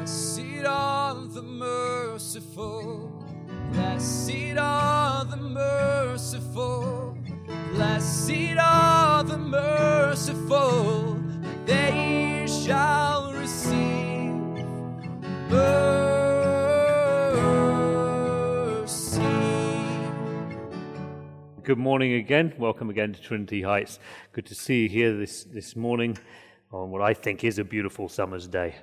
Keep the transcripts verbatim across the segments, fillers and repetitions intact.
Blessed are the merciful, blessed are the merciful, blessed are the merciful, they shall receive mercy. Good morning again. Welcome again to Trinity Heights. Good to see you here this, this morning on what I think is a beautiful summer's day.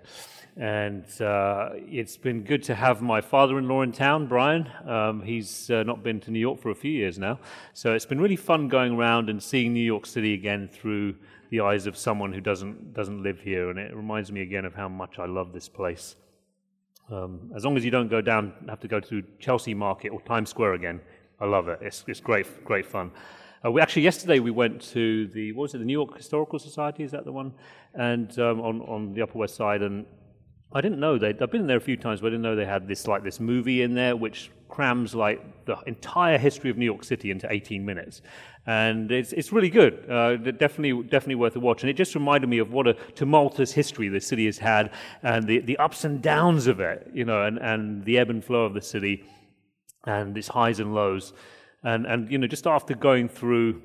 And uh, it's been good to have my father-in-law in town, Brian. Um, he's uh, not been to New York for a few years now. So it's been really fun going around and seeing New York City again through the eyes of someone who doesn't doesn't live here. And it reminds me again of how much I love this place. Um, as long as you don't go down, have to go to Chelsea Market or Times Square again. I love it. It's it's great, great fun. Uh, we actually yesterday we went to the what was it the New York Historical Society, is that the one? And um, on on the Upper West Side, and I didn't know they I've been there a few times, but I didn't know they had this like this movie in there which crams like the entire history of New York City into eighteen minutes, and it's it's really good. Uh, definitely definitely worth a watch, and it just reminded me of what a tumultuous history the city has had, and the the ups and downs of it, you know, and and the ebb and flow of the city, and its highs and lows. And, and you know, just after going through,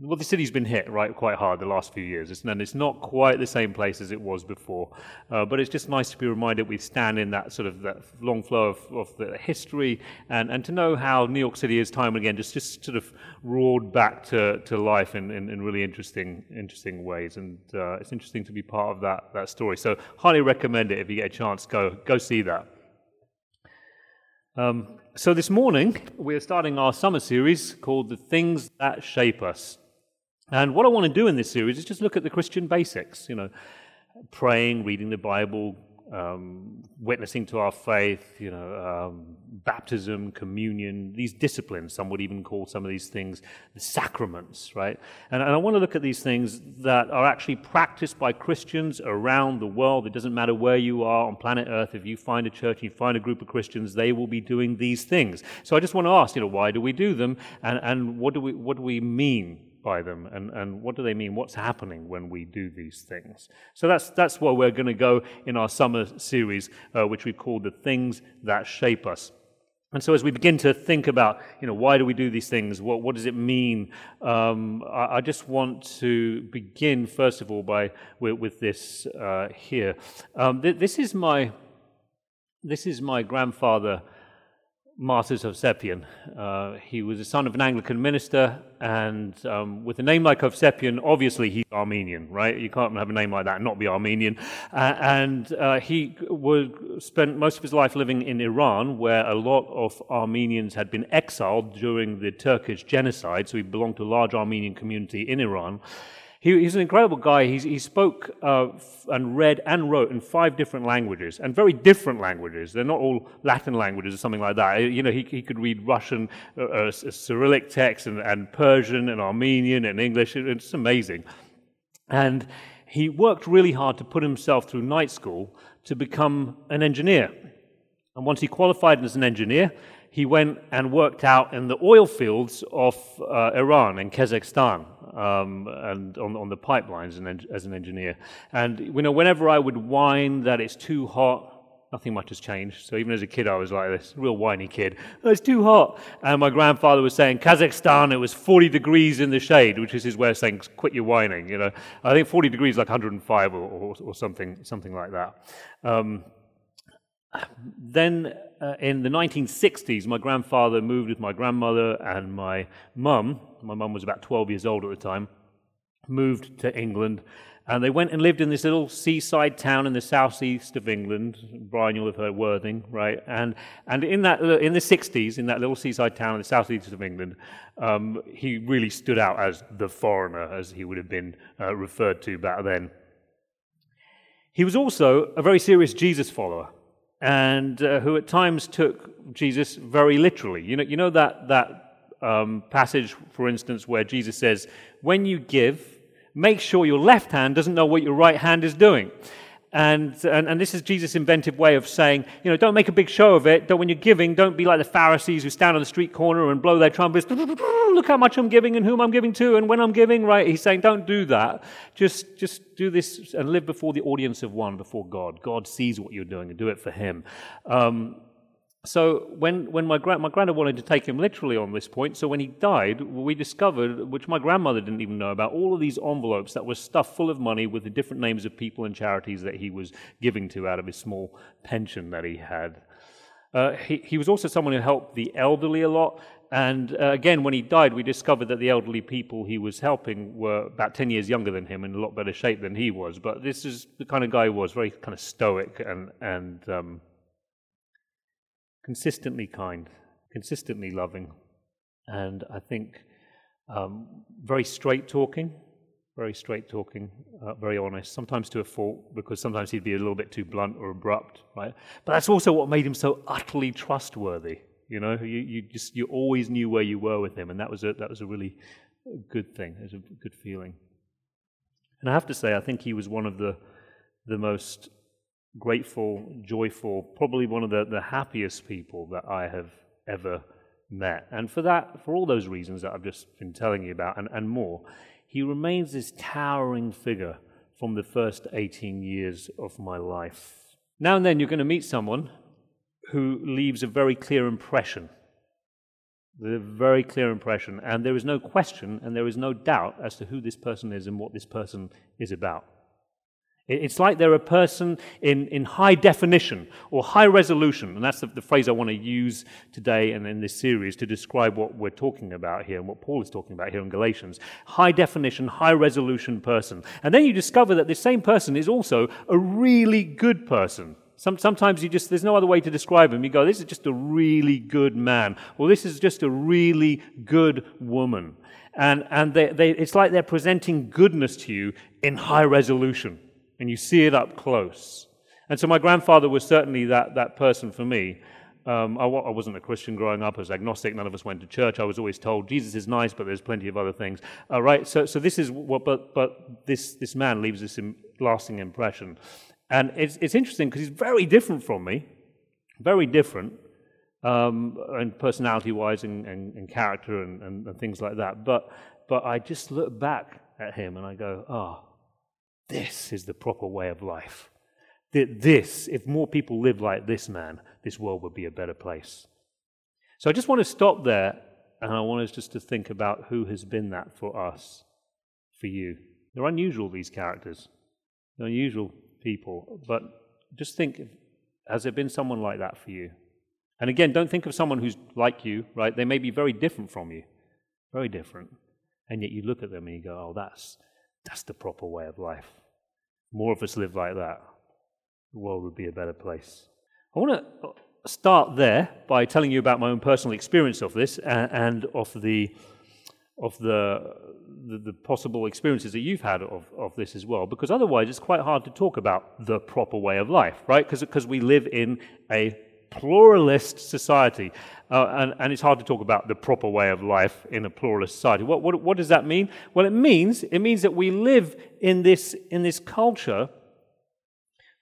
well, the city's been hit, right, quite hard the last few years. It's, and it's not quite the same place as it was before. Uh, but it's just nice to be reminded we stand in that sort of that long flow of, of the history, and, and to know how New York City is time and again just, just sort of roared back to, to life in, in, in really interesting interesting ways. And uh, it's interesting to be part of that, that story. So highly recommend it if you get a chance. Go, go see that. Um, so this morning, we're starting our summer series called The Things That Shape Us. And what I want to do in this series is just look at the Christian basics, you know, praying, reading the Bible, um, witnessing to our faith, you know, um, baptism, communion, these disciplines, some would even call some of these things the sacraments, right? And, and I want to look at these things that are actually practiced by Christians around the world. It doesn't matter where you are on planet Earth. If you find a church, you find a group of Christians, they will be doing these things. So I just want to ask, you know, why do we do them, and, and what do we what do we mean by them, and, and what do they mean? What's happening when we do these things? So that's that's where we're going to go in our summer series, uh, which we call The Things That Shape Us. And so as we begin to think about, you know, why do we do these things? What what does it mean? Um, I, I just want to begin, first of all, by with, with this uh, here. Um, th- this is my this is my grandfather, Martis Hovsepien. Uh, he was the son of an Anglican minister, and um, with a name like Hovsepien, obviously he's Armenian, right? You can't have a name like that and not be Armenian. Uh, and uh, he would spent most of his life living in Iran, where a lot of Armenians had been exiled during the Turkish genocide, so he belonged to a large Armenian community in Iran. He, he's an incredible guy. He's, he spoke uh, f- and read and wrote in five different languages, and very different languages. They're not all Latin languages or something like that. You know, he, he could read Russian, uh, uh, Cyrillic text, and, and Persian, and Armenian, and English. It's amazing. And he worked really hard to put himself through night school to become an engineer. And once he qualified as an engineer, he went and worked out in the oil fields of uh, Iran and Kazakhstan, um, and on, on the pipelines and, as an engineer. And you know, whenever I would whine that it's too hot, nothing much has changed. So even as a kid, I was like this, real whiny kid. Oh, it's too hot. And my grandfather was saying, Kazakhstan, it was forty degrees in the shade, which is his way of saying, quit your whining. You know, I think forty degrees is like one hundred five or, or, or something, something like that. Um, then... Uh, in the nineteen sixties, my grandfather moved with my grandmother and my mum. My mum was about twelve years old at the time, moved to England, and they went and lived in this little seaside town in the southeast of England. Brian, you'll have heard Worthing, right? And and in that in the sixties, in that little seaside town in the southeast of England, um, he really stood out as the foreigner, as he would have been uh, referred to back then. He was also a very serious Jesus follower, and uh, who at times took Jesus very literally. You know, you know that that um, passage, for instance, where Jesus says, "When you give, make sure your left hand doesn't know what your right hand is doing." And, and and this is Jesus' inventive way of saying, you know, don't make a big show of it. Don't, when you're giving, don't be like the Pharisees who stand on the street corner and blow their trumpets. Look how much I'm giving and whom I'm giving to and when I'm giving, right? He's saying, don't do that. Just just do this and live before the audience of one, before God. God sees what you're doing and do it for him. Um, so when when my, gra- my granddad wanted to take him literally on this point, so when he died, we discovered, which my grandmother didn't even know about, all of these envelopes that were stuffed full of money with the different names of people and charities that he was giving to out of his small pension that he had. Uh, he, he was also someone who helped the elderly a lot, and uh, again, when he died, we discovered that the elderly people he was helping were about ten years younger than him and in a lot better shape than he was, but this is the kind of guy he was, very kind of stoic and... and um, consistently kind, consistently loving, and I think um, very straight-talking, very straight-talking, uh, very honest, sometimes to a fault, because sometimes he'd be a little bit too blunt or abrupt, right? But that's also what made him so utterly trustworthy, you know? You, you just you always knew where you were with him, and that was a, that was a really good thing. It was a good feeling. And I have to say, I think he was one of the the most... grateful, joyful, probably one of the, the happiest people that I have ever met. And for that, for all those reasons that I've just been telling you about and, and more, he remains this towering figure from the first eighteen years of my life. Now and then you're going to meet someone who leaves a very clear impression. The very clear impression. And there is no question and there is no doubt as to who this person is and what this person is about. It's like they're a person in, in high definition or high resolution, and that's the, the phrase I want to use today and in this series to describe what we're talking about here and what Paul is talking about here in Galatians. High definition, high resolution person. And then you discover that this same person is also a really good person. Some, sometimes you just, there's no other way to describe him. You go, this is just a really good man, or this is just a really good woman. And, and they, they, it's like they're presenting goodness to you in high resolution. And you see it up close. And so my grandfather was certainly that that person for me. Um, I, I wasn't a Christian growing up. I was agnostic. None of us went to church. I was always told Jesus is nice, but there's plenty of other things. All right. So so this is what. But but this this man leaves this lasting impression, and it's it's interesting because he's very different from me, very different, um, and personality-wise and, and, and character and, and, and things like that. But but I just look back at him and I go, ah. Oh, this is the proper way of life. This, if more people lived like this man, this world would be a better place. So I just want to stop there, and I want us just to think about who has been that for us, for you. They're unusual, these characters. They're unusual people, but just think, has there been someone like that for you? And again, don't think of someone who's like you, right? They may be very different from you, very different, and yet you look at them and you go, oh, that's that's the proper way of life. More of us live like that. The world would be a better place. I want to start there by telling you about my own personal experience of this and of the of the the, the possible experiences that you've had of, of this as well, because otherwise it's quite hard to talk about the proper way of life, right? Because because we live in a pluralist society, uh, and, and it's hard to talk about the proper way of life in a pluralist society. What, what what does that mean? Well, it means it means that we live in this in this culture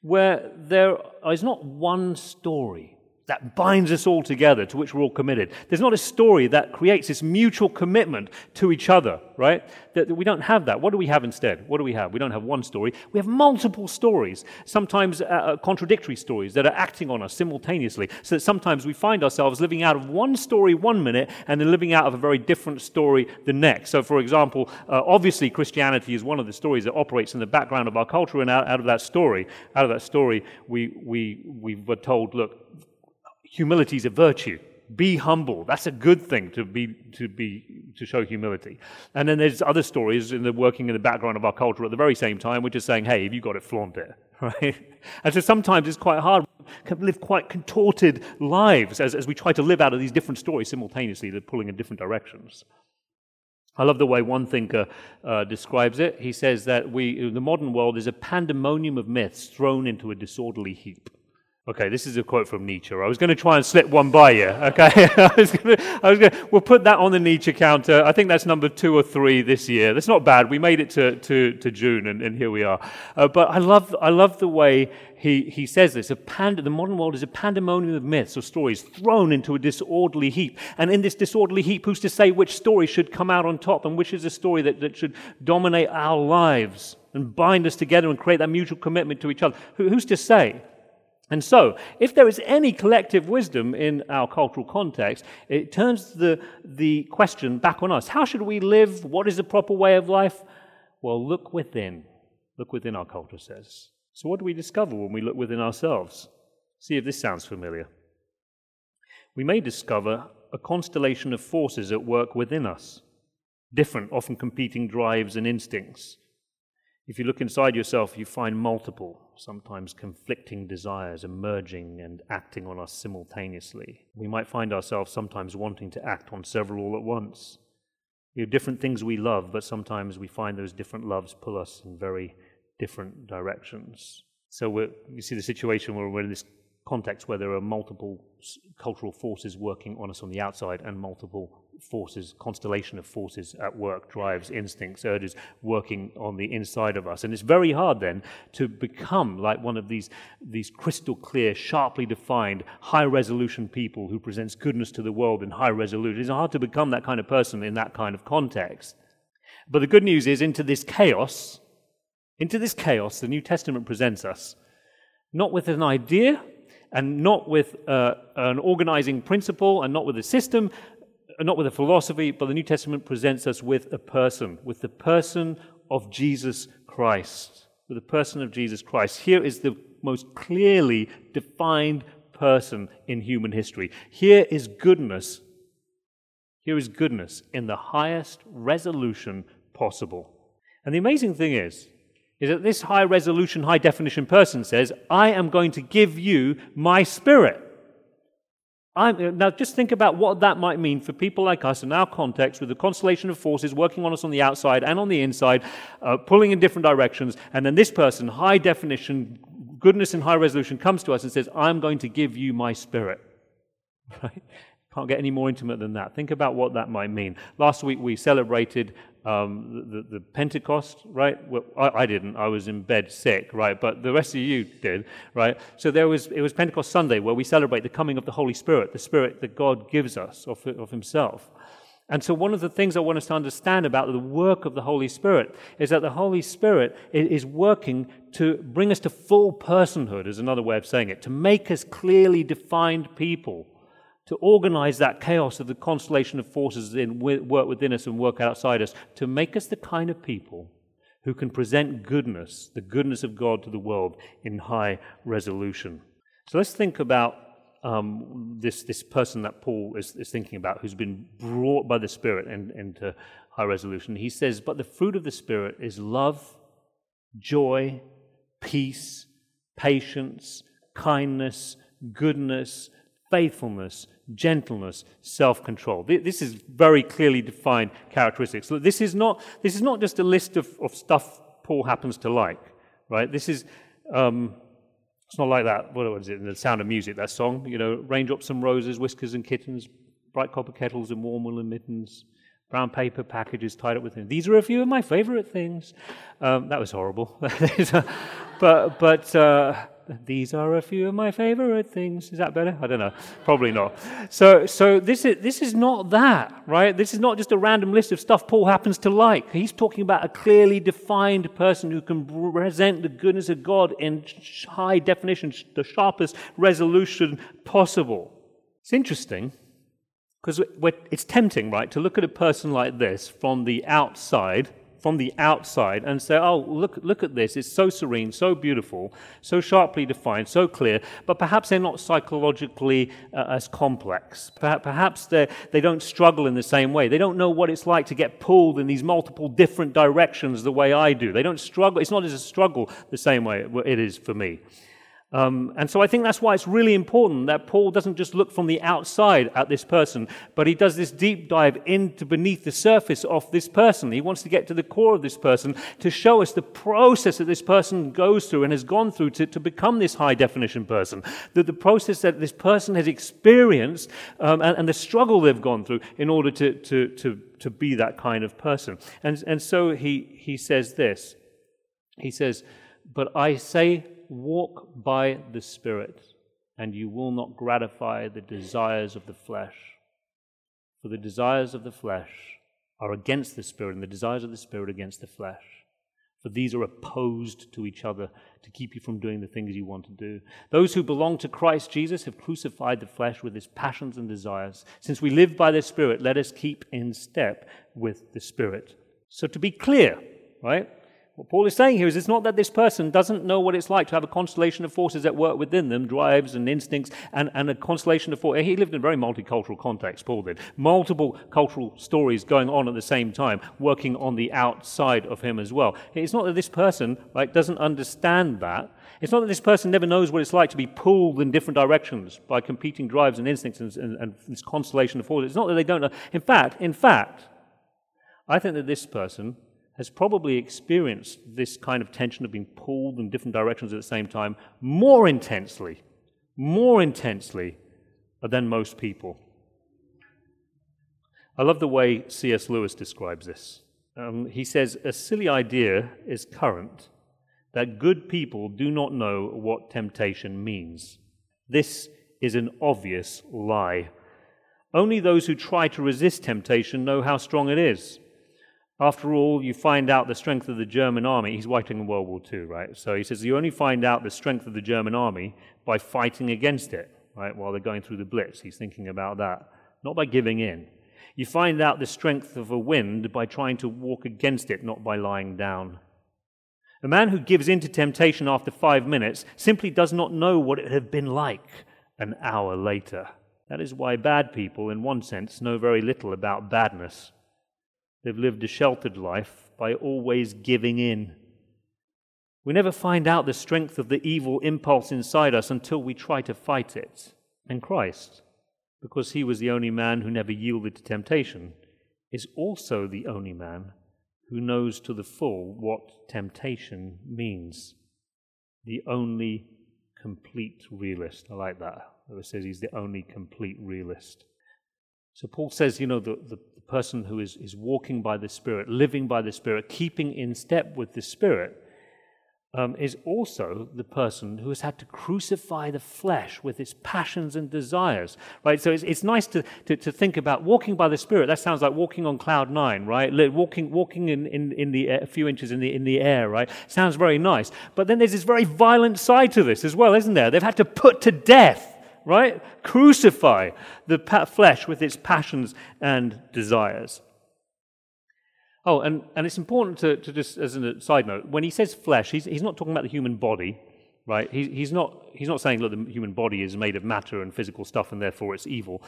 where there is not one story that binds us all together, to which we're all committed. There's not a story that creates this mutual commitment to each other, right? That we don't have that. What do we have instead? What do we have? We don't have one story. We have multiple stories, sometimes uh, contradictory stories that are acting on us simultaneously, so that sometimes we find ourselves living out of one story one minute and then living out of a very different story the next. So, for example, uh, obviously Christianity is one of the stories that operates in the background of our culture, and out, out of that story, out of that story, we we we were told, look, humility is a virtue. Be humble. That's a good thing to be to be to show humility. And then there's other stories in the working in the background of our culture at the very same time, which is saying, "Hey, if you got it, flaunt it." Right? And so sometimes it's quite hard. We can live quite contorted lives as as we try to live out of these different stories simultaneously. They're pulling in different directions. I love the way one thinker uh, describes it. He says that we the modern world is a pandemonium of myths thrown into a disorderly heap. Okay, this is a quote from Nietzsche. I was going to try and slip one by you. Okay, I was going to, I was going to, we'll put that on the Nietzsche counter. I think that's number two or three this year. That's not bad. We made it to to, to June, and, and here we are. Uh, but I love I love the way he he says this. A pand- the modern world is a pandemonium of myths or stories thrown into a disorderly heap. And in this disorderly heap, who's to say which story should come out on top and which is a story that, that should dominate our lives and bind us together and create that mutual commitment to each other? Who, who's to say? And so, if there is any collective wisdom in our cultural context, it turns the the question back on us. How should we live? What is the proper way of life? Well, look within. Look within, our culture says. So what do we discover when we look within ourselves? See if this sounds familiar. We may discover a constellation of forces at work within us. Different, often competing drives and instincts. If you look inside yourself, you find multiple, sometimes conflicting desires emerging and acting on us simultaneously. We might find ourselves sometimes wanting to act on several all at once. We have different things we love, but sometimes we find those different loves pull us in very different directions. So we're, you see the situation where we're in this context where there are multiple cultural forces working on us on the outside and multiple forces, constellation of forces at work, drives, instincts, urges, working on the inside of us. And it's very hard then to become like one of these, these crystal clear, sharply defined, high-resolution people who presents goodness to the world in high resolution. It's hard to become that kind of person in that kind of context. But the good news is, into this chaos, into this chaos, the New Testament presents us, not with an idea, and not with uh, an organizing principle, and not with a system, not with a philosophy, but the New Testament presents us with a person, with the person of Jesus Christ. With the person of Jesus Christ. Here is the most clearly defined person in human history. Here is goodness. Here is goodness in the highest resolution possible. And the amazing thing is, is that this high resolution, high definition person says, I am going to give you my spirit. I'm, now, just think about what that might mean for people like us in our context, with the constellation of forces working on us on the outside and on the inside, uh, pulling in different directions, and then this person, high definition, goodness in high resolution, comes to us and says, I'm going to give you my spirit. Right? Can't get any more intimate than that. Think about what that might mean. Last week we celebrated um, the, the Pentecost, right? Well, I, I didn't. I was in bed sick, right? But the rest of you did, right? So there was it was Pentecost Sunday, where we celebrate the coming of the Holy Spirit, the Spirit that God gives us of, of Himself. And so one of the things I want us to understand about the work of the Holy Spirit is that the Holy Spirit is working to bring us to full personhood, is another way of saying it, to make us clearly defined people, to organize that chaos of the constellation of forces that work within us and work outside us, to make us the kind of people who can present goodness, the goodness of God to the world in high resolution. So let's think about um, this, this person that Paul is, is thinking about, who's been brought by the Spirit in, into high resolution. He says, but the fruit of the Spirit is love, joy, peace, patience, kindness, goodness, faithfulness, gentleness, self-control. This is very clearly defined characteristics. This is not this is not just a list of, of stuff Paul happens to like, right? This is, um, it's not like that, what was it, in The Sound of Music, that song, you know, raindrops and roses, whiskers and kittens, bright copper kettles and warm woolen mittens, brown paper packages tied up with them. These are a few of my favorite things. Um, that was horrible. but, but, uh, These are a few of my favorite things. Is that better? I don't know. Probably not. So so this is this is not that, right? This is not just a random list of stuff Paul happens to like. He's talking about a clearly defined person who can present the goodness of God in high definition, the sharpest resolution possible. It's interesting, because it's tempting, right, to look at a person like this from the outside, from the outside and say, oh, look look at this, it's so serene, so beautiful, so sharply defined, so clear, but perhaps they're not psychologically uh, as complex. Perhaps they they don't struggle in the same way. They don't know what it's like to get pulled in these multiple different directions the way I do. They don't struggle. It's not as a struggle the same way it is for me. Um, and so I think that's why it's really important that Paul doesn't just look from the outside at this person, but he does this deep dive into beneath the surface of this person. He wants to get to the core of this person to show us the process that this person goes through and has gone through to, to become this high-definition person, that the process that this person has experienced um, and, and the struggle they've gone through in order to, to, to, to be that kind of person. And, and so he, he says this. He says, "But I say, walk by the Spirit, and you will not gratify the desires of the flesh. For the desires of the flesh are against the Spirit, and the desires of the Spirit against the flesh. For these are opposed to each other to keep you from doing the things you want to do. Those who belong to Christ Jesus have crucified the flesh with its passions and desires. Since we live by the Spirit, let us keep in step with the Spirit." So to be clear, right? What Paul is saying here is it's not that this person doesn't know what it's like to have a constellation of forces at work within them, drives and instincts, and, and a constellation of forces. He lived in a very multicultural context, Paul did. Multiple cultural stories going on at the same time, working on the outside of him as well. It's not that this person like doesn't understand that. It's not that this person never knows what it's like to be pulled in different directions by competing drives and instincts and, and, and this constellation of forces. It's not that they don't know. In fact, in fact, I think that this person has probably experienced this kind of tension of being pulled in different directions at the same time more intensely, more intensely than most people. I love the way C S Lewis describes this. Um, he says, "A silly idea is current that good people do not know what temptation means. This is an obvious lie. Only those who try to resist temptation know how strong it is. After all, you find out the strength of the German army." He's writing in World War Two, right? So he says, you only find out the strength of the German army by fighting against it, right? While they're going through the Blitz. He's thinking about that. Not by giving in. You find out the strength of a wind by trying to walk against it, not by lying down. A man who gives in to temptation after five minutes simply does not know what it would have been like an hour later. That is why bad people, in one sense, know very little about badness. They've lived a sheltered life by always giving in. We never find out the strength of the evil impulse inside us until we try to fight it. And Christ, because he was the only man who never yielded to temptation, is also the only man who knows to the full what temptation means. The only complete realist. I like that. It says he's the only complete realist. So Paul says, you know, the, the person who is, is walking by the Spirit, living by the Spirit, keeping in step with the Spirit, um, is also the person who has had to crucify the flesh with its passions and desires, right? So it's, it's nice to, to, to think about walking by the Spirit. That sounds like walking on cloud nine, right? Walking walking in, in, in the air, a few inches in the in the air, right? Sounds very nice. But then there's this very violent side to this as well, isn't there? They've had to put to death, right? Crucify the pa- flesh with its passions and desires. Oh, and, and it's important to, to just, as a side note, when he says flesh, he's, he's not talking about the human body, right? He, he's not he's not saying, look, the human body is made of matter and physical stuff and therefore it's evil.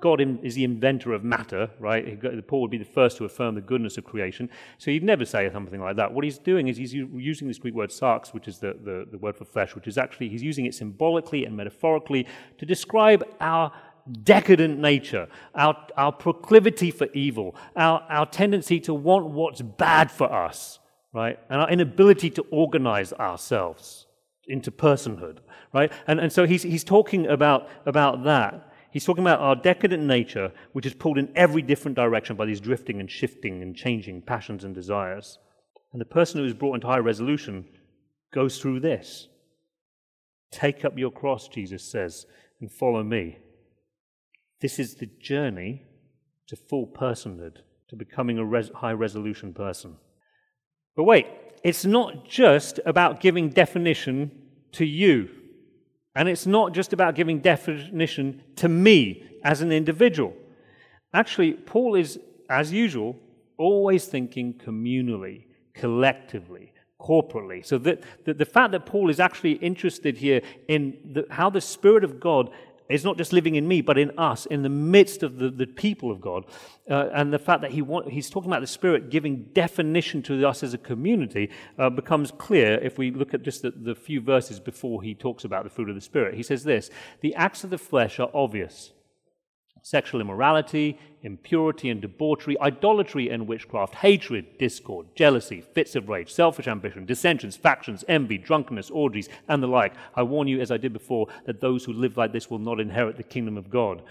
God is the inventor of matter, right? Paul would be the first to affirm the goodness of creation. So he'd never say something like that. What he's doing is he's using this Greek word sarx, which is the, the, the word for flesh, which is actually, he's using it symbolically and metaphorically to describe our decadent nature, our, our proclivity for evil, our, our tendency to want what's bad for us, right? And our inability to organize ourselves into personhood, right? And and so he's he's talking about about that. He's talking about our decadent nature, which is pulled in every different direction by these drifting and shifting and changing passions and desires. And the person who is brought into high resolution goes through this. Take up your cross, Jesus says, and follow me. This is the journey to full personhood, to becoming a res- high resolution person. But wait, it's not just about giving definition to you. And it's not just about giving definition to me as an individual. Actually, Paul is, as usual, always thinking communally, collectively, corporately. So the, the, the fact that Paul is actually interested here in the, how the Spirit of God It's not just living in me, but in us, in the midst of the, the people of God. Uh, and the fact that he want, he's talking about the Spirit giving definition to us as a community uh, becomes clear if we look at just the, the few verses before he talks about the fruit of the Spirit. He says this, the acts of the flesh are obvious. Sexual immorality, impurity and debauchery, idolatry and witchcraft, hatred, discord, jealousy, fits of rage, selfish ambition, dissensions, factions, envy, drunkenness, orgies, and the like. I warn you, as I did before, that those who live like this will not inherit the kingdom of God.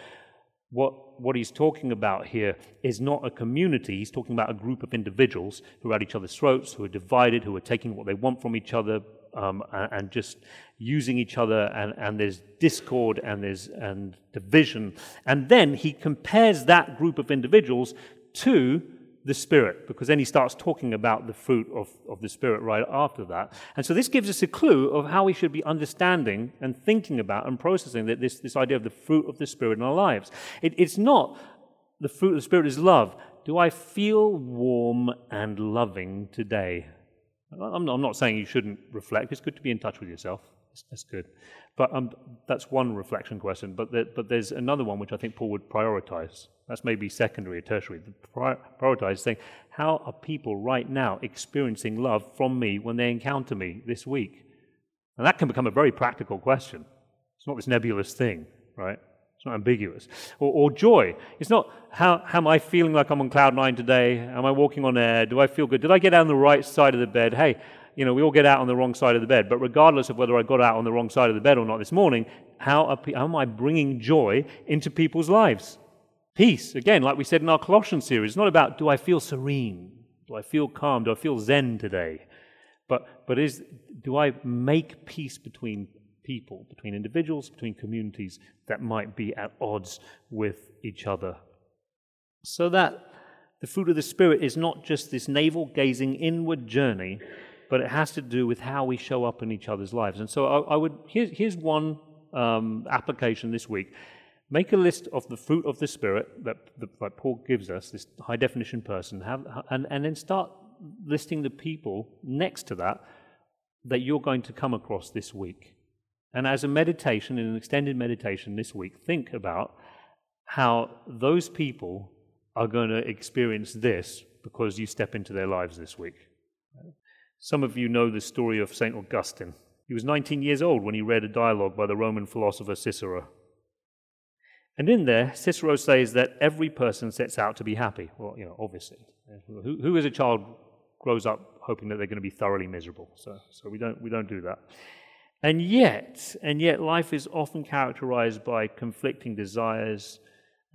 What, what he's talking about here is not a community. He's talking about a group of individuals who are at each other's throats, who are divided, who are taking what they want from each other, Um, and just using each other, and, and there's discord and there's and division. And then he compares that group of individuals to the Spirit, because then he starts talking about the fruit of, of the Spirit right after that. And so this gives us a clue of how we should be understanding and thinking about and processing that this, this idea of the fruit of the Spirit in our lives. It, it's not the fruit of the Spirit is love. Do I feel warm and loving today? I'm not saying you shouldn't reflect. It's good to be in touch with yourself. That's good. But um, that's one reflection question. But there, but there's another one which I think Paul would prioritize. That's maybe secondary or tertiary. Prioritize saying, how are people right now experiencing love from me when they encounter me this week? And that can become a very practical question. It's not this nebulous thing, right? It's not ambiguous. Or, or joy. It's not, how, how am I feeling like I'm on cloud nine today? Am I walking on air? Do I feel good? Did I get out on the right side of the bed? Hey, you know, we all get out on the wrong side of the bed. But regardless of whether I got out on the wrong side of the bed or not this morning, how, are, how am I bringing joy into people's lives? Peace. Again, like we said in our Colossians series, it's not about, do I feel serene? Do I feel calm? Do I feel zen today? But, but is do I make peace between people, between individuals, between communities that might be at odds with each other. So that the fruit of the Spirit is not just this navel-gazing inward journey, but it has to do with how we show up in each other's lives. And so I, I would, here's, here's one um, application this week. Make a list of the fruit of the Spirit that, that, that Paul gives us, this high-definition person, have, and, and then start listing the people next to that that you're going to come across this week. And as a meditation, in an extended meditation this week, think about how those people are going to experience this because you step into their lives this week. Some of you know the story of Saint Augustine. He was nineteen years old when he read a dialogue by the Roman philosopher Cicero. And in there, Cicero says that every person sets out to be happy. Well, you know, obviously. Who, who as a child grows up hoping that they're going to be thoroughly miserable? So, so we don't, we don't do that. And yet, and yet life is often characterized by conflicting desires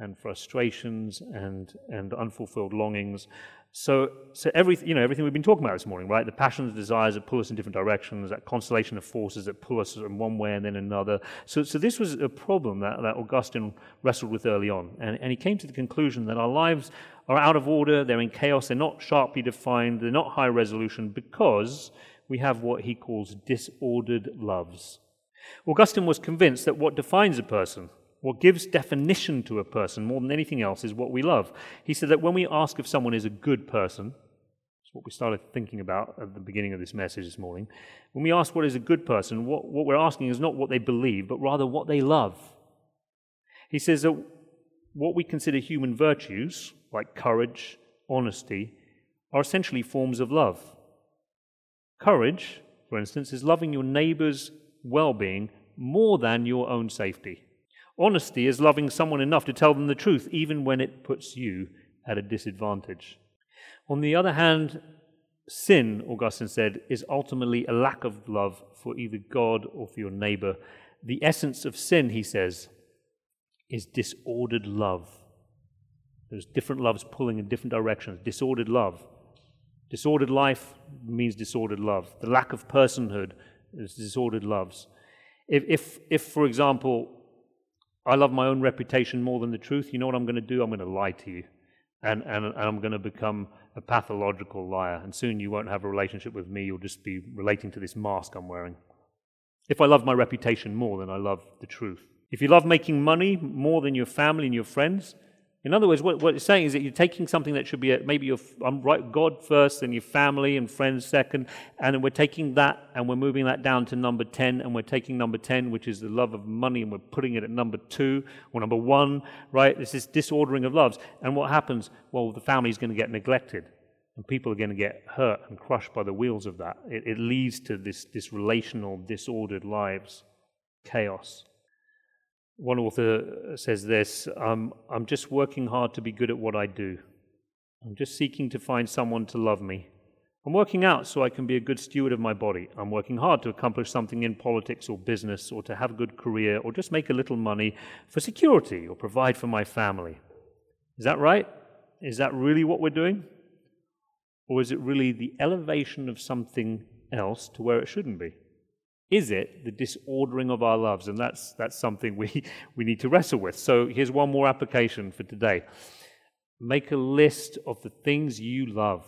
and frustrations and, and unfulfilled longings. So so every, you know, everything we've been talking about this morning, right? The passions, desires that pull us in different directions, that constellation of forces that pull us in one way and then another. So so this was a problem that, that Augustine wrestled with early on. And, and he came to the conclusion that our lives are out of order, they're in chaos, they're not sharply defined, they're not high resolution because we have what he calls disordered loves. Augustine was convinced that what defines a person, what gives definition to a person more than anything else, is what we love. He said that when we ask if someone is a good person, that's what we started thinking about at the beginning of this message this morning, when we ask what is a good person, what, what we're asking is not what they believe, but rather what they love. He says that what we consider human virtues, like courage, honesty, are essentially forms of love. Courage, for instance, is loving your neighbor's well-being more than your own safety. Honesty is loving someone enough to tell them the truth, even when it puts you at a disadvantage. On the other hand, sin, Augustine said, is ultimately a lack of love for either God or for your neighbor. The essence of sin, he says, is disordered love. There's different loves pulling in different directions, disordered love. Disordered life means disordered love. The lack of personhood is disordered loves. If, if, if, for example, I love my own reputation more than the truth, you know what I'm going to do? I'm going to lie to you, and, and, and I'm going to become a pathological liar, and soon you won't have a relationship with me. You'll just be relating to this mask I'm wearing. If I love my reputation more than I love the truth. If you love making money more than your family and your friends, In other words, what, what it's saying is that you're taking something that should be a, maybe your I'm right, God first, then your family and friends second, and we're taking that and we're moving that down to number ten, and we're taking number ten, which is the love of money, and we're putting it at number two or number one, right? This is disordering of loves. And what happens? Well, the family's going to get neglected, and people are going to get hurt and crushed by the wheels of that. It, it leads to this, this relational, disordered lives, chaos. One author says this, um, I'm just working hard to be good at what I do. I'm just seeking to find someone to love me. I'm working out so I can be a good steward of my body. I'm working hard to accomplish something in politics or business, or to have a good career, or just make a little money for security, or provide for my family. Is that right? Is that really what we're doing? Or is it really the elevation of something else to where it shouldn't be? Is it the disordering of our loves? And that's that's something we, we need to wrestle with. So here's one more application for today. Make a list of the things you love.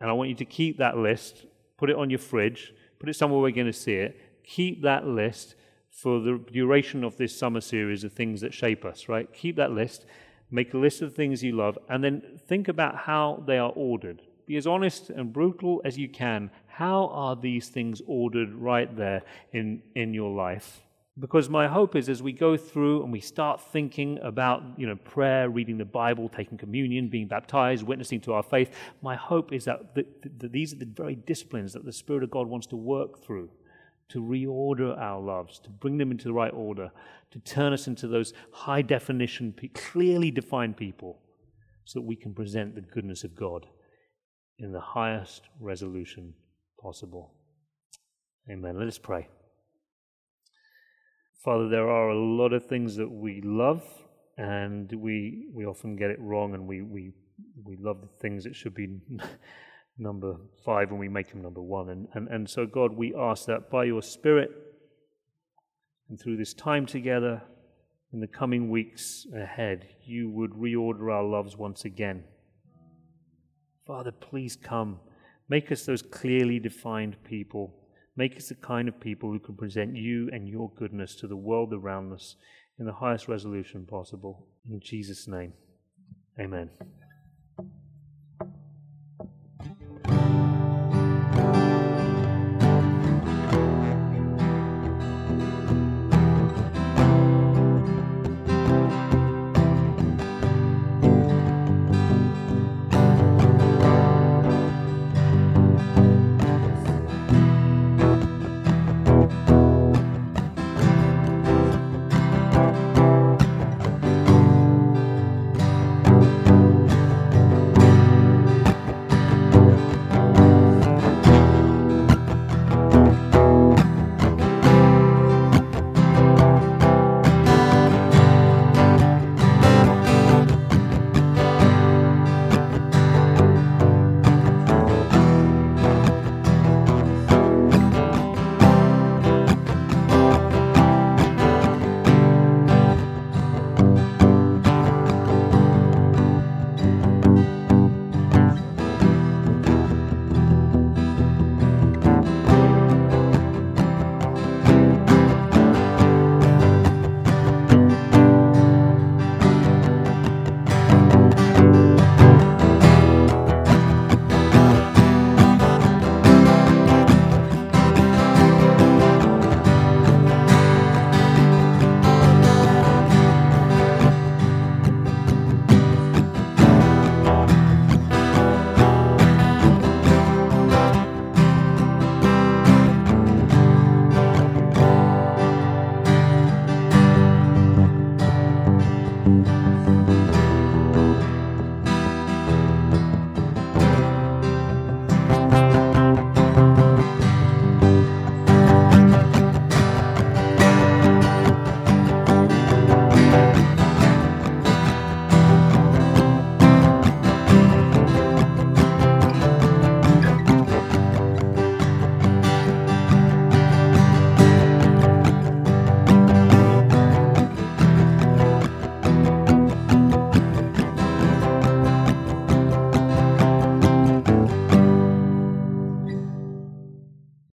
And I want you to keep that list, put it on your fridge, put it somewhere we're going to see it. Keep that list for the duration of this summer series of things that shape us, right? Keep that list, make a list of the things you love, and then think about how they are ordered. Be as honest and brutal as you can. How are these things ordered right there in, in your life? Because my hope is as we go through and we start thinking about, you know, prayer, reading the Bible, taking communion, being baptized, witnessing to our faith, my hope is that the, the, these are the very disciplines that the Spirit of God wants to work through to reorder our loves, to bring them into the right order, to turn us into those high-definition, clearly defined people so that we can present the goodness of God in the highest resolution possible. Amen. Let us pray. Father, there are a lot of things that we love, and we we often get it wrong, and we we, we love the things that should be number five, and we make them number one. And, and, and so, God, we ask that by your Spirit, and through this time together, in the coming weeks ahead, you would reorder our loves once again. Father, please come. Make us those clearly defined people. Make us the kind of people who can present you and your goodness to the world around us in the highest resolution possible. In Jesus' name, amen.